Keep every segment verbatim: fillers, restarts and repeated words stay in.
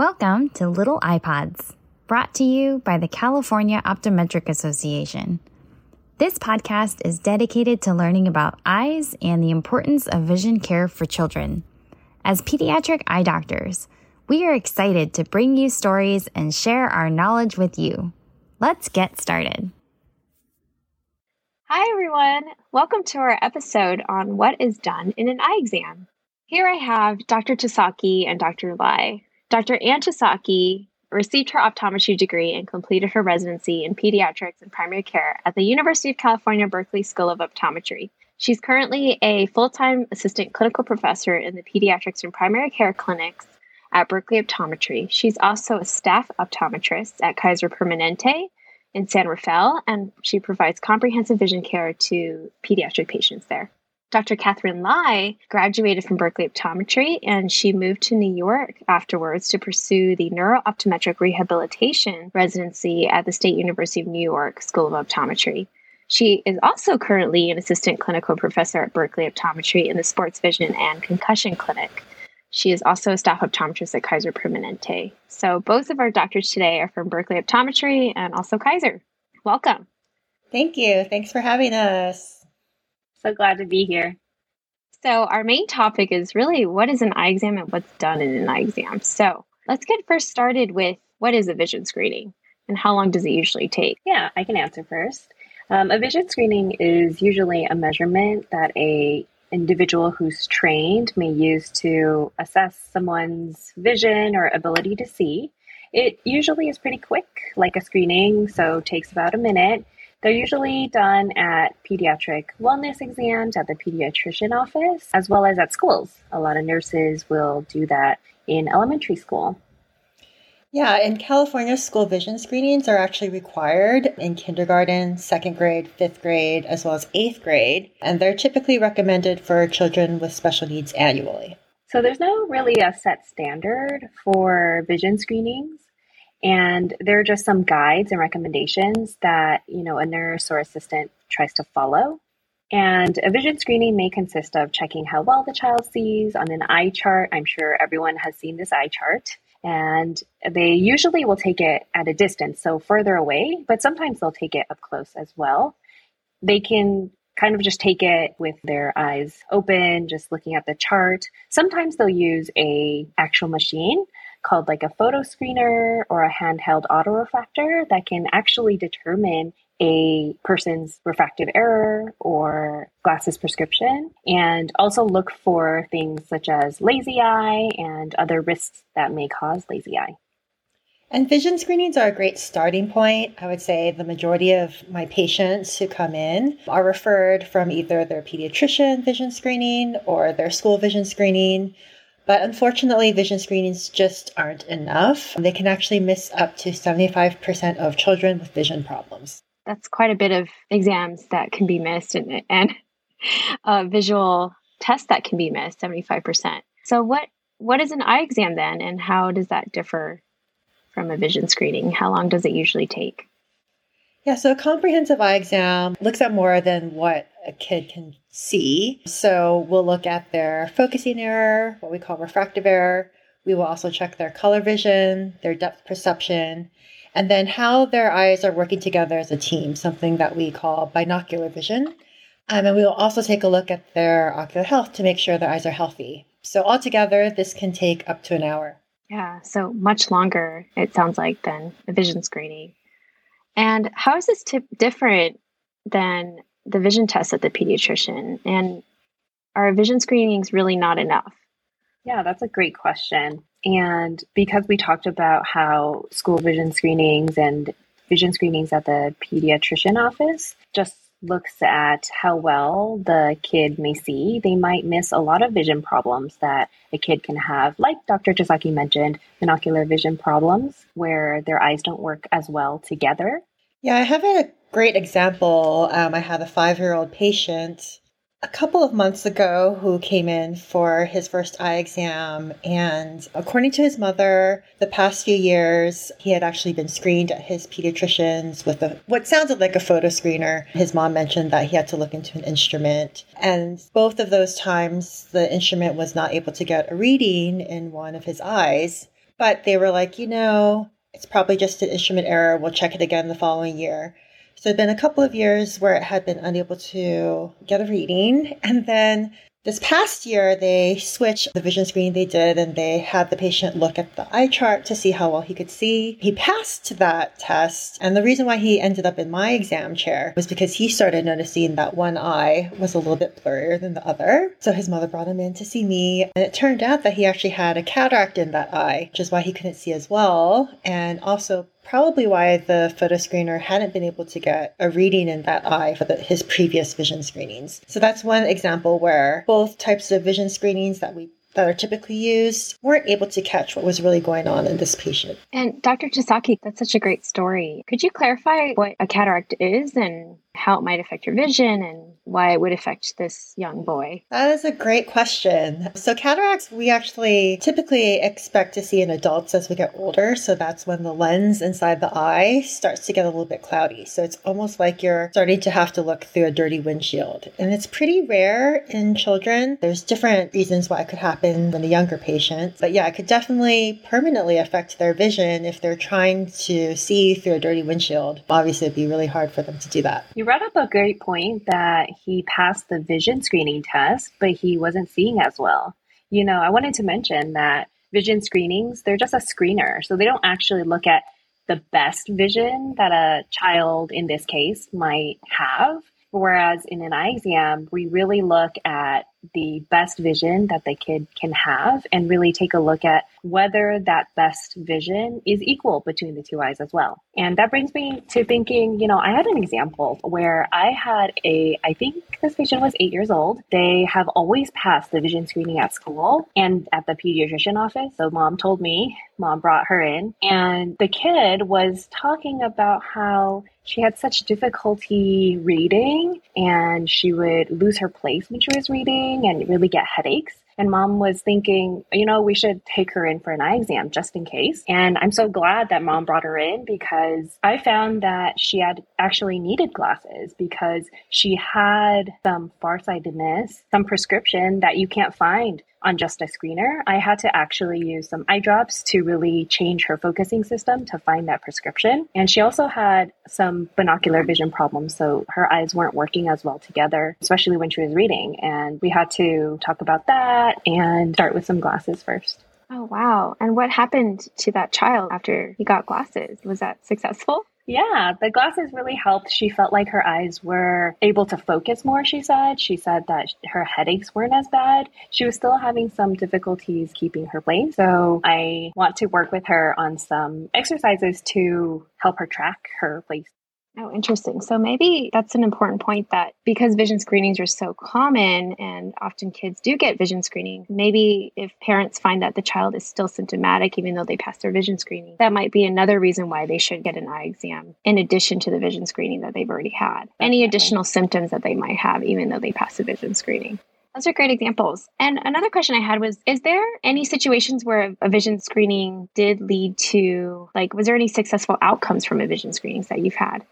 Welcome to Little iPods, brought to you by the California Optometric Association. This podcast is dedicated to learning about eyes and the importance of vision care for children. As pediatric eye doctors, we are excited to bring you stories and share our knowledge with you. Let's get started. Hi, everyone. Welcome to our episode on what is done in an eye exam. Here I have Doctor Tasaki and Doctor Lai. Doctor Anne Tasaki received her optometry degree and completed her residency in pediatrics and primary care at the University of California, Berkeley School of Optometry. She's currently a full-time assistant clinical professor in the pediatrics and primary care clinics at Berkeley Optometry. She's also a staff optometrist at Kaiser Permanente in San Rafael, and she provides comprehensive vision care to pediatric patients there. Doctor Katherine Lai graduated from Berkeley Optometry, and she moved to New York afterwards to pursue the neuro-optometric rehabilitation residency at the State University of New York School of Optometry. She is also currently an assistant clinical professor at Berkeley Optometry in the Sports Vision and Concussion Clinic. She is also a staff optometrist at Kaiser Permanente. So both of our doctors today are from Berkeley Optometry and also Kaiser. Welcome. Thank you. Thanks for having us. So glad to be here. So our main topic is really what is an eye exam and what's done in an eye exam. So let's get first started with what is a vision screening and how long does it usually take? Yeah, I can answer first. Um, a vision screening is usually a measurement that a individual who's trained may use to assess someone's vision or ability to see. It usually is pretty quick, like a screening, so takes about a minute. They're usually done at pediatric wellness exams at the pediatrician office, as well as at schools. A lot of nurses will do that in elementary school. Yeah, in California, school vision screenings are actually required in kindergarten, second grade, fifth grade, as well as eighth grade. And they're typically recommended for children with special needs annually. So there's no really a set standard for vision screenings. And there are just some guides and recommendations that, you know, a nurse or assistant tries to follow. And a vision screening may consist of checking how well the child sees on an eye chart. I'm sure everyone has seen this eye chart. And they usually will take it at a distance, so further away, but sometimes they'll take it up close as well. They can kind of just take it with their eyes open, just looking at the chart. Sometimes they'll use a actual machine called like a photo screener or a handheld autorefractor that can actually determine a person's refractive error or glasses prescription, and also look for things such as lazy eye and other risks that may cause lazy eye. And vision screenings are a great starting point. I would say the majority of my patients who come in are referred from either their pediatrician vision screening or their school vision screening. But unfortunately, vision screenings just aren't enough. They can actually miss up to seventy-five percent of children with vision problems. That's quite a bit of exams that can be missed and, and uh, visual tests that can be missed, seventy-five percent. So what what is an eye exam then, and how does that differ from a vision screening? How long does it usually take? Yeah, so a comprehensive eye exam looks at more than what a kid can see. So we'll look at their focusing error, what we call refractive error. We will also check their color vision, their depth perception, and then how their eyes are working together as a team, something that we call binocular vision. Um, and we will also take a look at their ocular health to make sure their eyes are healthy. So altogether, this can take up to an hour. Yeah, so much longer, it sounds like, than a vision screening. And how is this tip different than the vision test at the pediatrician? And are vision screenings really not enough? Yeah, that's a great question. And because we talked about how school vision screenings and vision screenings at the pediatrician office just looks at how well the kid may see, they might miss a lot of vision problems that a kid can have, like Doctor Tasaki mentioned, binocular vision problems where their eyes don't work as well together. Yeah, I have a great example. Um, I had a five-year-old patient a couple of months ago who came in for his first eye exam. And according to his mother, the past few years, he had actually been screened at his pediatrician's with a, what sounded like a photo screener. His mom mentioned that he had to look into an instrument. And both of those times, the instrument was not able to get a reading in one of his eyes. But they were like, you know, it's probably just an instrument error. We'll check it again the following year. So it'd been a couple of years where it had been unable to get a reading. And then this past year, they switched the vision screening they did, and they had the patient look at the eye chart to see how well he could see. He passed that test. And the reason why he ended up in my exam chair was because he started noticing that one eye was a little bit blurrier than the other. So his mother brought him in to see me. And it turned out that he actually had a cataract in that eye, which is why he couldn't see as well. And also probably why the photo screener hadn't been able to get a reading in that eye for the, his previous vision screenings. So that's one example where both types of vision screenings that we that are typically used weren't able to catch what was really going on in this patient. And Doctor Tasaki, that's such a great story. Could you clarify what a cataract is and how it might affect your vision and why it would affect this young boy? That is a great question. So cataracts, we actually typically expect to see in adults as we get older. So that's when the lens inside the eye starts to get a little bit cloudy. So it's almost like you're starting to have to look through a dirty windshield. And it's pretty rare in children. There's different reasons why it could happen in a younger patient. But yeah, it could definitely permanently affect their vision if they're trying to see through a dirty windshield. Obviously, it'd be really hard for them to do that. You brought up a great point that he passed the vision screening test, but he wasn't seeing as well. You know, I wanted to mention that vision screenings, they're just a screener. So they don't actually look at the best vision that a child in this case might have. Whereas in an eye exam, we really look at the best vision that the kid can have and really take a look at whether that best vision is equal between the two eyes as well. And that brings me to thinking, you know, I had an example where I had a, I think this patient was eight years old. They have always passed the vision screening at school and at the pediatrician office. So mom told me, mom brought her in, and the kid was talking about how she had such difficulty reading and she would lose her place when she was reading and really get headaches. And mom was thinking, you know, we should take her in for an eye exam just in case. And I'm so glad that mom brought her in because I found that she had actually needed glasses because she had some farsightedness, some prescription that you can't find on just a screener. I had to actually use some eye drops to really change her focusing system to find that prescription. And she also had some binocular vision problems. So her eyes weren't working as well together, especially when she was reading. And we had to talk about that and start with some glasses first. Oh, wow. And what happened to that child after he got glasses? Was that successful? Yeah, the glasses really helped. She felt like her eyes were able to focus more, she said. She said that her headaches weren't as bad. She was still having some difficulties keeping her place. So I want to work with her on some exercises to help her track her place. Oh, interesting. So maybe that's an important point that because vision screenings are so common and often kids do get vision screening, maybe if parents find that the child is still symptomatic, even though they passed their vision screening, that might be another reason why they should get an eye exam in addition to the vision screening that they've already had. Any additional symptoms that they might have, even though they passed the vision screening. Those are great examples. And another question I had was, is there any situations where a vision screening did lead to, like, was there any successful outcomes from a vision screenings that you've had?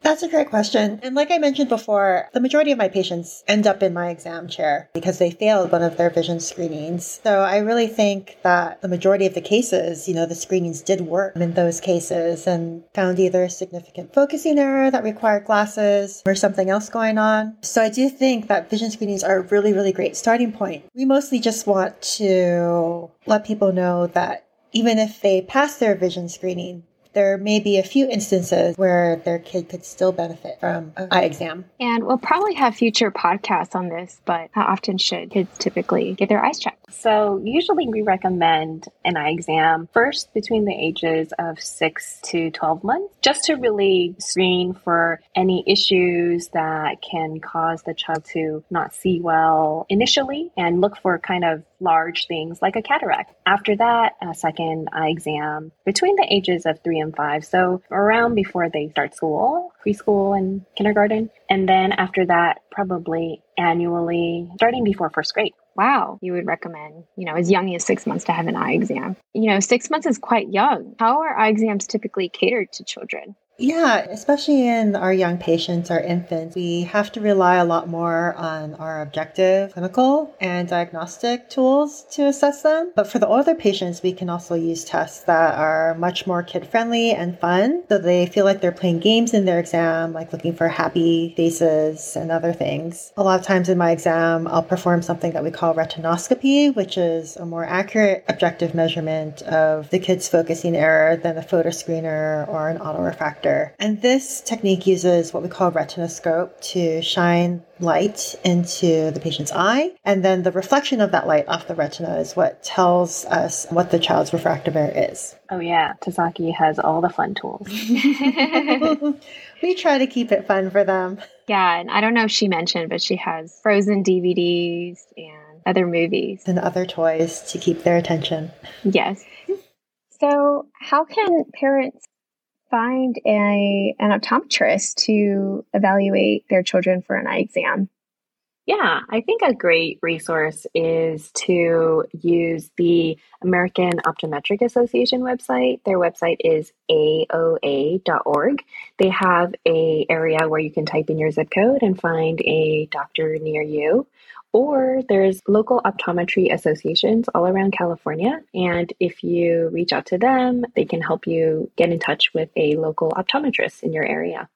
That's a great question. And like I mentioned before, the majority of my patients end up in my exam chair because they failed one of their vision screenings. So I really think that the majority of the cases, you know, the screenings did work in those cases and found either a significant focusing error that required glasses or something else going on. So I do think that vision screenings are a really, really great starting point. We mostly just want to let people know that even if they pass their vision screening, there may be a few instances where their kid could still benefit from an eye exam. And we'll probably have future podcasts on this, but how often should kids typically get their eyes checked? So usually we recommend an eye exam first between the ages of six to twelve months, just to really screen for any issues that can cause the child to not see well initially and look for kind of large things like a cataract. After that, a second eye exam between the ages of three and five. So around before they start school, preschool and kindergarten. And then after that, probably annually starting before first grade. Wow. You would recommend, you know, as young as six months to have an eye exam. You know, six months is quite young. How are eye exams typically catered to children? Yeah, especially in our young patients, our infants, we have to rely a lot more on our objective clinical and diagnostic tools to assess them. But for the older patients, we can also use tests that are much more kid-friendly and fun, so they feel like they're playing games in their exam, like looking for happy faces and other things. A lot of times in my exam, I'll perform something that we call retinoscopy, which is a more accurate objective measurement of the kid's focusing error than a photo screener or an autorefractor. And this technique uses what we call retinoscope to shine light into the patient's eye. And then the reflection of that light off the retina is what tells us what the child's refractive error is. Oh yeah, Tasaki has all the fun tools. We try to keep it fun for them. Yeah, and I don't know if she mentioned, but she has Frozen D V Ds and other movies. And other toys to keep their attention. Yes. So how can parents find a, an optometrist to evaluate their children for an eye exam? Yeah, I think a great resource is to use the American Optometric Association website. Their website is A O A dot org. They have an area where you can type in your zip code and find a doctor near you. Or there's local optometry associations all around California. And if you reach out to them, they can help you get in touch with a local optometrist in your area.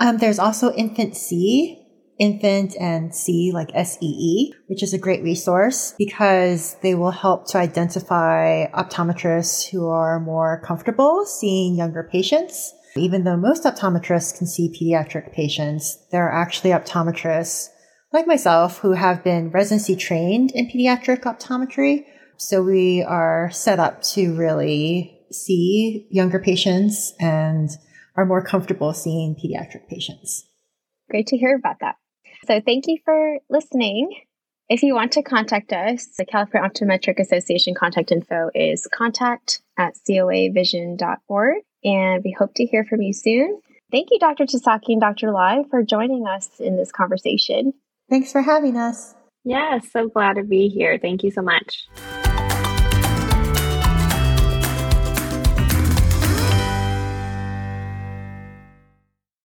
Um, there's also InfantSEE, infant and see like S E E, which is a great resource because they will help to identify optometrists who are more comfortable seeing younger patients. Even though most optometrists can see pediatric patients, there are actually optometrists like myself, who have been residency trained in pediatric optometry. So we are set up to really see younger patients and are more comfortable seeing pediatric patients. Great to hear about that. So thank you for listening. If you want to contact us, the California Optometric Association contact info is contact at coavision dot org. And we hope to hear from you soon. Thank you, Doctor Tasaki and Doctor Lai, for joining us in this conversation. Thanks for having us. Yeah, so glad to be here. Thank you so much.